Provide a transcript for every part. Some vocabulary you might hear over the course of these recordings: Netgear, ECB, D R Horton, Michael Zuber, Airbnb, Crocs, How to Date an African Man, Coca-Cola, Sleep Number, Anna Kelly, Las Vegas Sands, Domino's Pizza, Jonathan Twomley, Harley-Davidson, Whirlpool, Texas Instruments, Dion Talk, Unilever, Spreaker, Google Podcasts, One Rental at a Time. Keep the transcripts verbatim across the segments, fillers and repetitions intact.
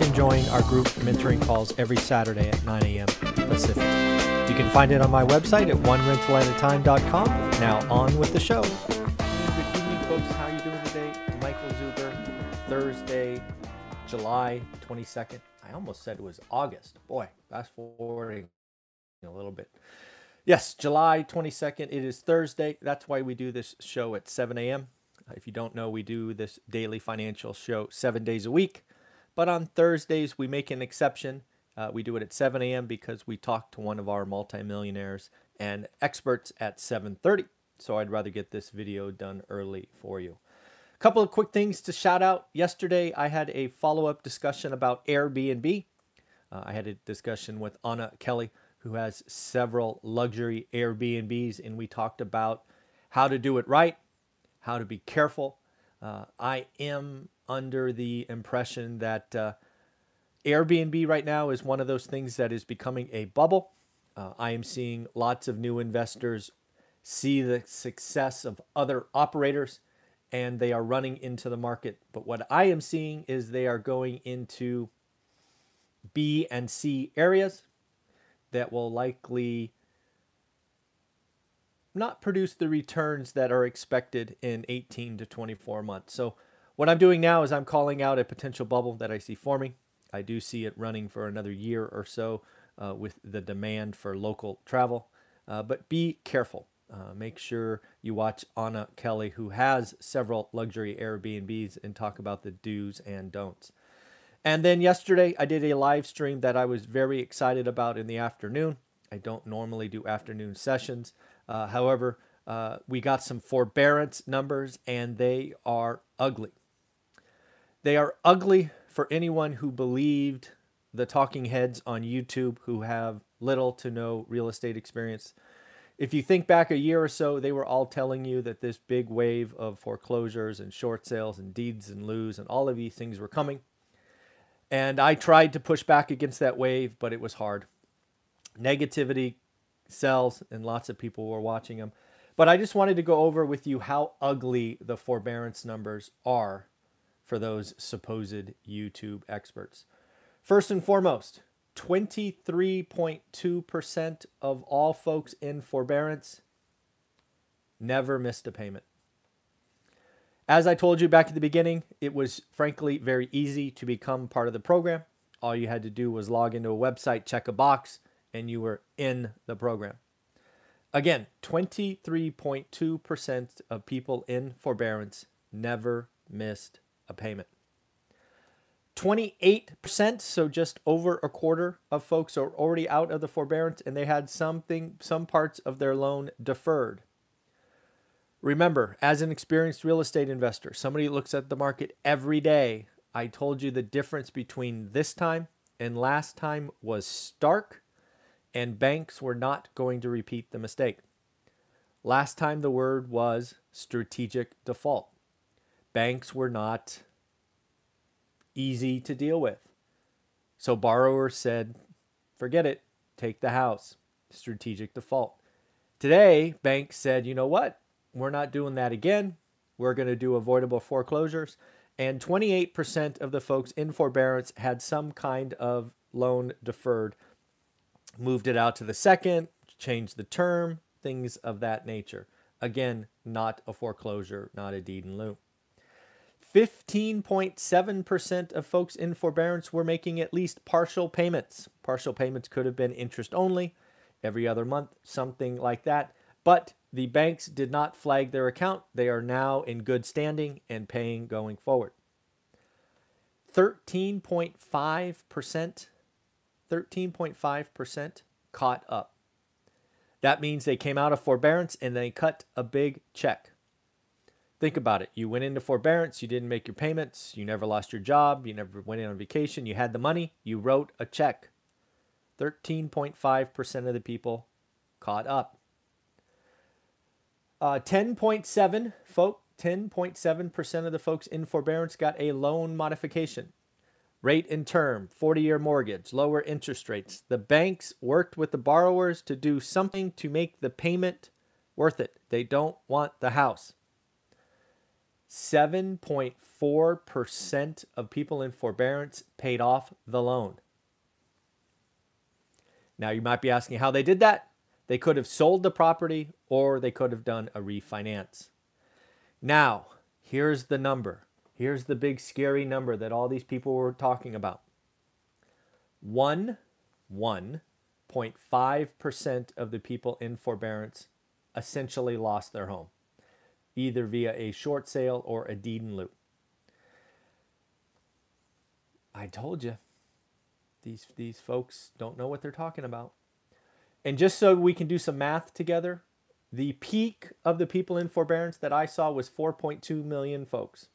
can join our group mentoring calls every Saturday at nine a.m. Pacific. You can find it on my website at one rental at a time dot com. Now on with the show. Good evening, folks. How are you doing today? Michael Zuber, Thursday, July twenty-second. I almost said it was August. Boy, fast forwarding a little bit. Yes, July twenty-second. It is Thursday. That's why we do this show at seven a.m. If you don't know, we do this daily financial show seven days a week. But on Thursdays, we make an exception. Uh, we do it at seven a.m. because we talk to one of our multimillionaires and experts at seven thirty. So I'd rather get this video done early for you. A couple of quick things to shout out. Yesterday, I had a follow-up discussion about Airbnb. Uh, I had a discussion with Anna Kelly, who has several luxury Airbnbs, and we talked about how to do it right, how to be careful. Uh, I am under the impression that Uh, Airbnb right now is one of those things that is becoming a bubble. Uh, I am seeing lots of new investors see the success of other operators, and they are running into the market. But what I am seeing is they are going into B and C areas that will likely not produce the returns that are expected in eighteen to twenty-four months. So what I'm doing now is I'm calling out a potential bubble that I see forming. I do see it running for another year or so uh, with the demand for local travel. Uh, but be careful. Uh, make sure you watch Anna Kelly, who has several luxury Airbnbs, and talk about the do's and don'ts. And then yesterday, I did a live stream that I was very excited about in the afternoon. I don't normally do afternoon sessions. Uh, however, uh, we got some forbearance numbers, and they are ugly. They are ugly for anyone who believed the talking heads on YouTube who have little to no real estate experience. If you think back a year or so, they were all telling you that this big wave of foreclosures and short sales and deeds and liens and all of these things were coming. And I tried to push back against that wave, but it was hard. Negativity sells, and lots of people were watching them. But I just wanted to go over with you how ugly the forbearance numbers are for those supposed YouTube experts. First and foremost, twenty-three point two percent of all folks in forbearance never missed a payment. As I told you back at the beginning, it was frankly very easy to become part of the program. All you had to do was log into a website, check a box, and you were in the program. Again, twenty-three point two percent of people in forbearance never missed a payment. twenty-eight percent, so just over a quarter of folks are already out of the forbearance and they had something, some parts of their loan deferred. Remember, as an experienced real estate investor, somebody who looks at the market every day, I told you the difference between this time and last time was stark, and banks were not going to repeat the mistake. Last time the word was strategic default. Banks were not easy to deal with. So borrowers said, forget it, take the house, strategic default. Today, banks said, you know what? We're not doing that again. We're going to do avoidable foreclosures. And twenty-eight percent of the folks in forbearance had some kind of loan deferred, moved it out to the second, changed the term, things of that nature. Again, not a foreclosure, not a deed in lieu. fifteen point seven percent of folks in forbearance were making at least partial payments. Partial payments could have been interest only, every other month, something like that. But the banks did not flag their account. They are now in good standing and paying going forward. thirteen point five percent, thirteen point five percent caught up. That means they came out of forbearance and they cut a big check. Think about it. You went into forbearance. You didn't make your payments. You never lost your job. You never went on vacation. You had the money. You wrote a check. thirteen point five percent of the people caught up. Uh, ten point seven folk, ten point seven percent of the folks in forbearance got a loan modification. Rate and term, forty-year mortgage, lower interest rates. The banks worked with the borrowers to do something to make the payment worth it. They don't want the house. seven point four percent of people in forbearance paid off the loan. Now you might be asking how they did that. They could have sold the property or they could have done a refinance. Now, here's the number. Here's the big scary number that all these people were talking about. eleven point five percent of the people in forbearance essentially lost their home, either via a short sale or a deed in lieu. I told you, these, these folks don't know what they're talking about. And just so we can do some math together, the peak of the people in forbearance that I saw was four point two million folks.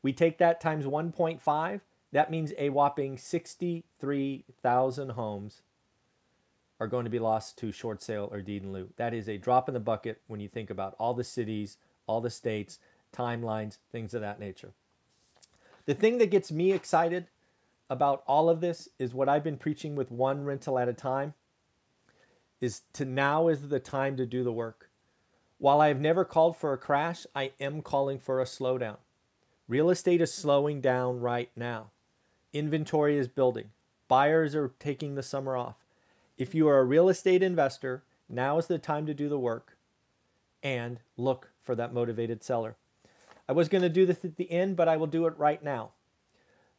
We take that times one point five, that means a whopping sixty-three thousand homes are going to be lost to short sale or deed in lieu. That is a drop in the bucket when you think about all the cities, all the states, timelines, things of that nature. The thing that gets me excited about all of this is what I've been preaching with One Rental at a Time, is to now is the time to do the work. While I have never called for a crash, I am calling for a slowdown. Real estate is slowing down right now. Inventory is building. Buyers are taking the summer off. If you are a real estate investor, now is the time to do the work and look for that motivated seller. I was going to do this at the end, but I will do it right now.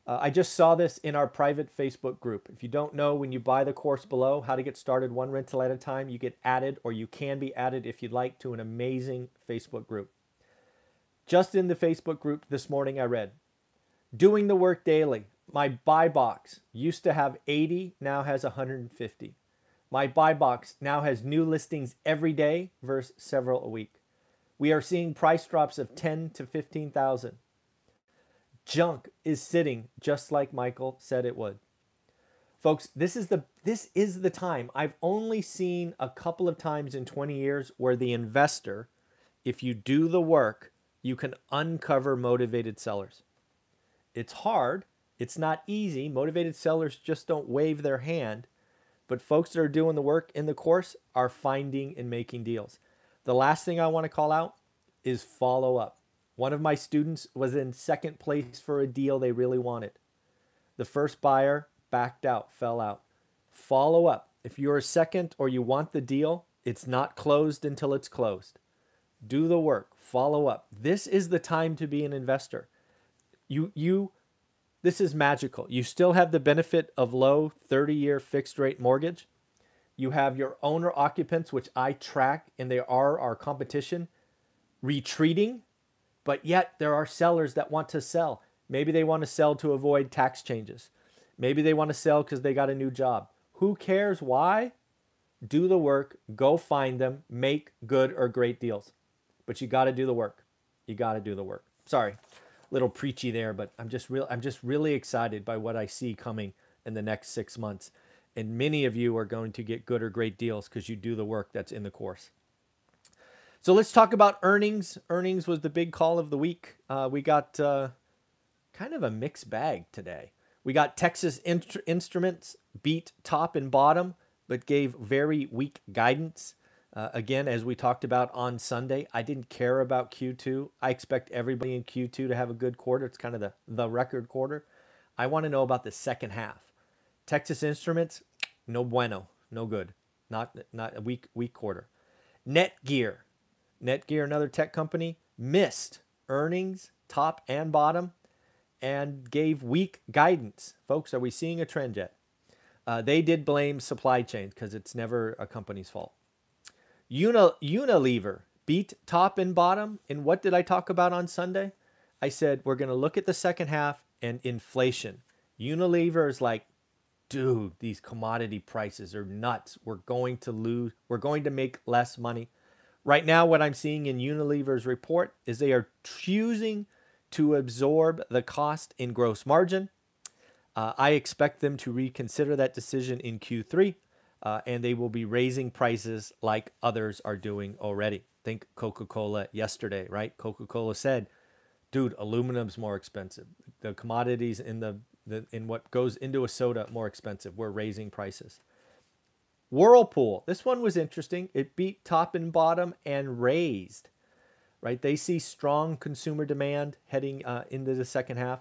Uh, I just saw this in our private Facebook group. If you don't know, when you buy the course below, How to Get Started One Rental at a Time, you get added, or you can be added if you'd like, to an amazing Facebook group. Just in the Facebook group this morning, I read, doing the work daily. My buy box used to have eighty, now has one hundred fifty. My buy box now has new listings every day versus several a week. We are seeing price drops of ten to fifteen thousand. Junk is sitting just like Michael said it would. Folks, this is the this is the time. I've only seen a couple of times in twenty years where the investor, if you do the work, you can uncover motivated sellers. It's hard. It's not easy. Motivated sellers just don't wave their hand. But folks that are doing the work in the course are finding and making deals. The last thing I want to call out is follow up. One of my students was in second place for a deal they really wanted. The first buyer backed out, fell out. Follow up. If you're a second or you want the deal, it's not closed until it's closed. Do the work. Follow up. This is the time to be an investor. You, you, this is magical. You still have the benefit of low thirty-year fixed rate mortgage. You have your owner occupants, which I track, and they are our competition, retreating. But yet there are sellers that want to sell. Maybe they want to sell to avoid tax changes. Maybe they want to sell because they got a new job. Who cares why? Do the work. Go find them. Make good or great deals. But you got to do the work. You got to do the work. Sorry, little preachy there, but I'm just real. I'm just really excited by what I see coming in the next six months. And many of you are going to get good or great deals because you do the work that's in the course. So let's talk about earnings. Earnings was the big call of the week. Uh, we got uh, kind of a mixed bag today. We got Texas Instruments beat top and bottom, but gave very weak guidance. Uh, again, as we talked about on Sunday, I didn't care about Q two. I expect everybody in Q two to have a good quarter. It's kind of the, the record quarter. I want to know about the second half. Texas Instruments, no bueno, no good. Not, not a weak, weak quarter. Netgear. Netgear, another tech company, missed earnings, top and bottom, and gave weak guidance. Folks, are we seeing a trend yet? Uh, they did blame supply chain because it's never a company's fault. Uni- Unilever beat top and bottom. And what did I talk about on Sunday? I said, we're going to look at the second half and inflation. Unilever is like, dude, these commodity prices are nuts. We're going to lose. We're going to make less money. Right now, what I'm seeing in Unilever's report is they are choosing to absorb the cost in gross margin. Uh, I expect them to reconsider that decision in Q three. uh, and they will be raising prices like others are doing already. Think Coca-Cola yesterday, right? Coca-Cola said, dude, aluminum's more expensive. The commodities in the, the in what goes into a soda more expensive. We're raising prices. Whirlpool, this one was interesting. It beat top and bottom and raised, right? They see strong consumer demand heading uh, into the second half.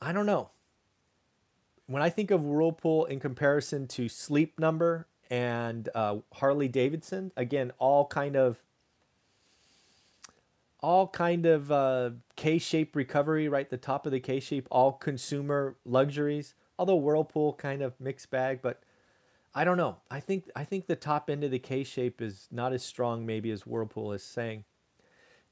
I don't know. When I think of Whirlpool in comparison to Sleep Number and uh, Harley-Davidson, again, all kind of all kind of uh, K-shaped recovery, right? The top of the K-shape, all consumer luxuries, although Whirlpool kind of mixed bag, but I don't know. I think I think the top end of the K-shape is not as strong maybe as Whirlpool is saying.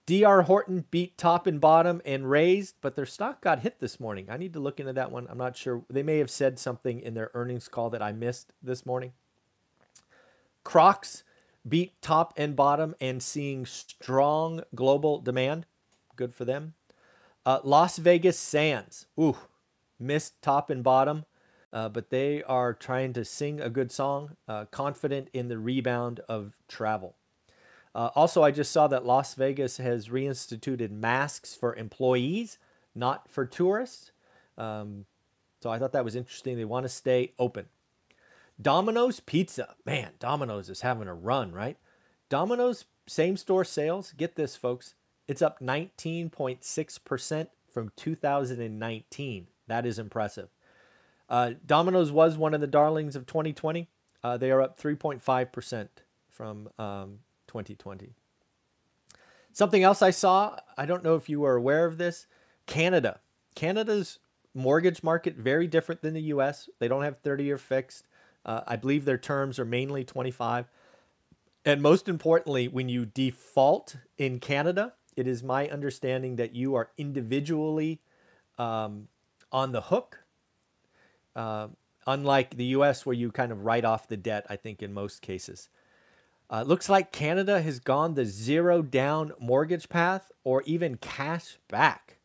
D R. Horton beat top and bottom and raised, but their stock got hit this morning. I need to look into that one. I'm not sure. They may have said something in their earnings call that I missed this morning. Crocs beat top and bottom and seeing strong global demand. Good for them. Uh, Las Vegas Sands. Ooh, missed top and bottom, uh, but they are trying to sing a good song, uh, confident in the rebound of travel. Uh, also, I just saw that Las Vegas has reinstituted masks for employees, not for tourists. Um, so I thought that was interesting. They want to stay open. Domino's Pizza. Man, Domino's is having a run, right? Domino's same-store sales, get this, folks, it's up nineteen point six percent from two thousand nineteen. That is impressive. Uh, Domino's was one of the darlings of twenty twenty. Uh, they are up three point five percent from um twenty twenty. Something else I saw, I don't know if you were aware of this, Canada. Canada's mortgage market, very different than the U S. They don't have thirty-year fixed. Uh, I believe their terms are mainly twenty-five. And most importantly, when you default in Canada, it is my understanding that you are individually um, on the hook. Uh, unlike the U S where you kind of write off the debt, I think in most cases. Uh, looks like Canada has gone the zero down mortgage path or even cash back.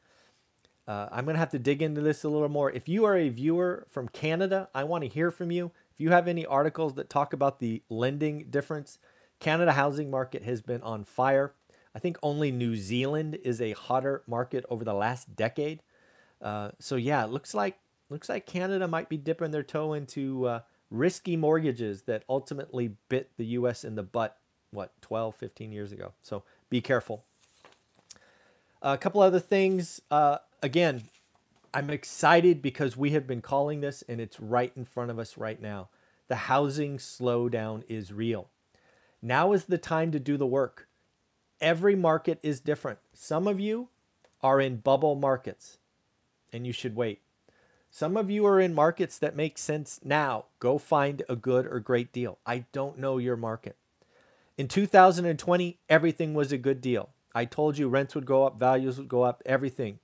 Uh, I'm going to have to dig into this a little more. If you are a viewer from Canada, I want to hear from you. If you have any articles that talk about the lending difference, Canada housing market has been on fire. I think only New Zealand is a hotter market over the last decade. Uh, so yeah, it looks like, looks like Canada might be dipping their toe into uh, risky mortgages that ultimately bit the U S in the butt, what, twelve, fifteen years ago. So be careful. Uh, a couple other things. Uh, again, I'm excited because we have been calling this and it's right in front of us right now. The housing slowdown is real. Now is the time to do the work. Every market is different. Some of you are in bubble markets and you should wait. Some of you are in markets that make sense now. Go find a good or great deal. I don't know your market. In two thousand twenty, everything was a good deal. I told you rents would go up, values would go up, everything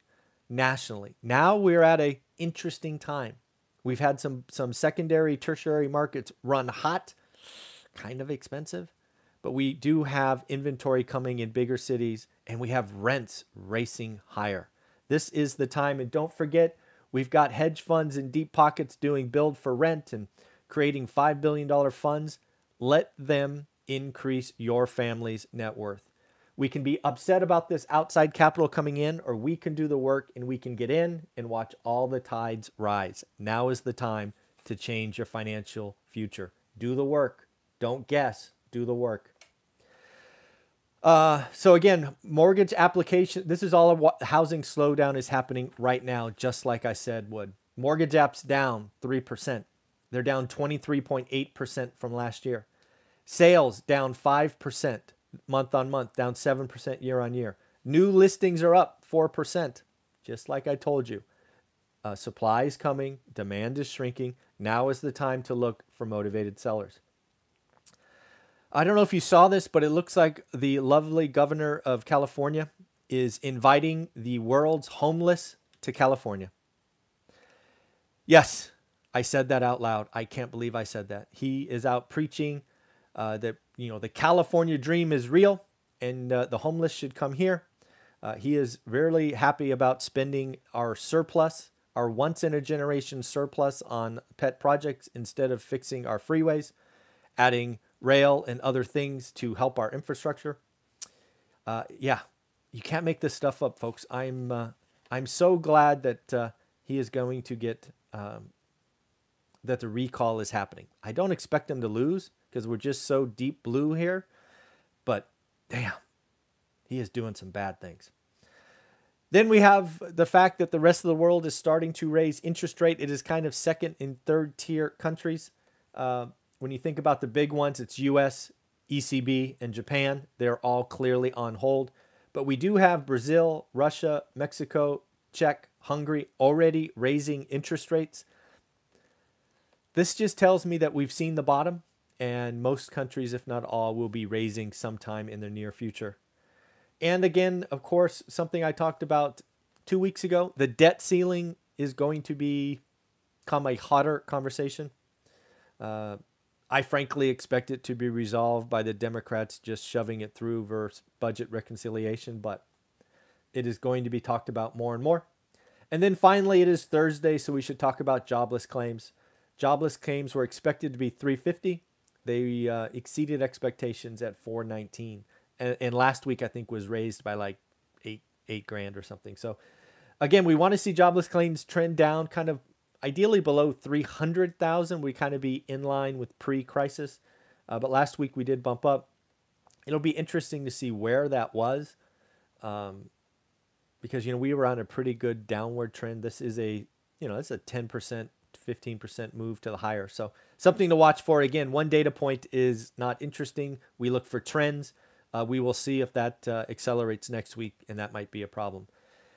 nationally. Now we're at an interesting time. We've had some, some secondary, tertiary markets run hot, kind of expensive, but we do have inventory coming in bigger cities and we have rents racing higher. This is the time, and don't forget, we've got hedge funds and deep pockets doing build for rent and creating five billion dollar funds. Let them increase your family's net worth. We can be upset about this outside capital coming in, or we can do the work and we can get in and watch all the tides rise. Now is the time to change your financial future. Do the work. Don't guess. Do the work. Uh, so again, mortgage application, this is all of what housing slowdown is happening right now, just like I said would. Mortgage apps down three percent. They're down twenty-three point eight percent from last year. Sales down five percent month on month, down seven percent year on year. New listings are up four percent, just like I told you. Uh, supply is coming, demand is shrinking. Now is the time to look for motivated sellers. I don't know if you saw this, but it looks like the lovely governor of California is inviting the world's homeless to California. Yes, I said that out loud. I can't believe I said that. He is out preaching uh, that, you know, the California dream is real and uh, the homeless should come here. Uh, he is really happy about spending our surplus, our once in a generation surplus on pet projects instead of fixing our freeways. adding rail and other things to help our infrastructure. Uh, yeah, you can't make this stuff up, folks. I'm uh, I'm so glad that uh, he is going to get, um, that the recall is happening. I don't expect him to lose because we're just so deep blue here. But damn, he is doing some bad things. Then we have the fact that the rest of the world is starting to raise interest rate. It is kind of second and third tier countries. Uh, when you think about the big ones, it's U S, E C B, and Japan. They're all clearly on hold. But we do have Brazil, Russia, Mexico, Czech, Hungary already raising interest rates. This just tells me that we've seen the bottom, and most countries, if not all, will be raising sometime in the near future. And again, of course, something I talked about two weeks ago, the debt ceiling is going to become a hotter conversation. Uh, I frankly expect it to be resolved by the Democrats just shoving it through versus budget reconciliation, but it is going to be talked about more and more. And then finally, it is Thursday, so we should talk about jobless claims. Jobless claims were expected to be three fifty. They uh, exceeded expectations at four nineteen. And last week, I think, was raised by like eight eight grand or something. So, again, we want to see jobless claims trend down, kind of ideally below three hundred thousand. We kind of be in line with pre-crisis. Uh, but last week, we did bump up. It'll be interesting to see where that was um, because, you know, we were on a pretty good downward trend. This is a, you know, it's a ten percent, fifteen percent move to the higher. So something to watch for. Again, one data point is not interesting. We look for trends. Uh, we will see if that uh, accelerates next week, and that might be a problem.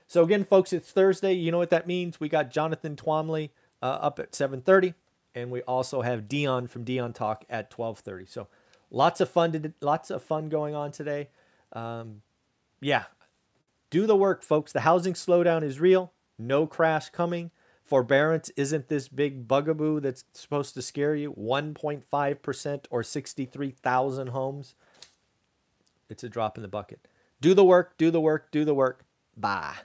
So again, folks, it's Thursday. You know what that means. We got Jonathan Twomley uh, up at seven thirty, and we also have Dion from Dion Talk at twelve thirty. So lots of fun, to, lots of fun going on today. Um, yeah, do the work, folks. The housing slowdown is real. No crash coming. Forbearance isn't this big bugaboo that's supposed to scare you. one point five percent or sixty-three thousand homes. It's a drop in the bucket. Do the work, do the work, do the work. Bye.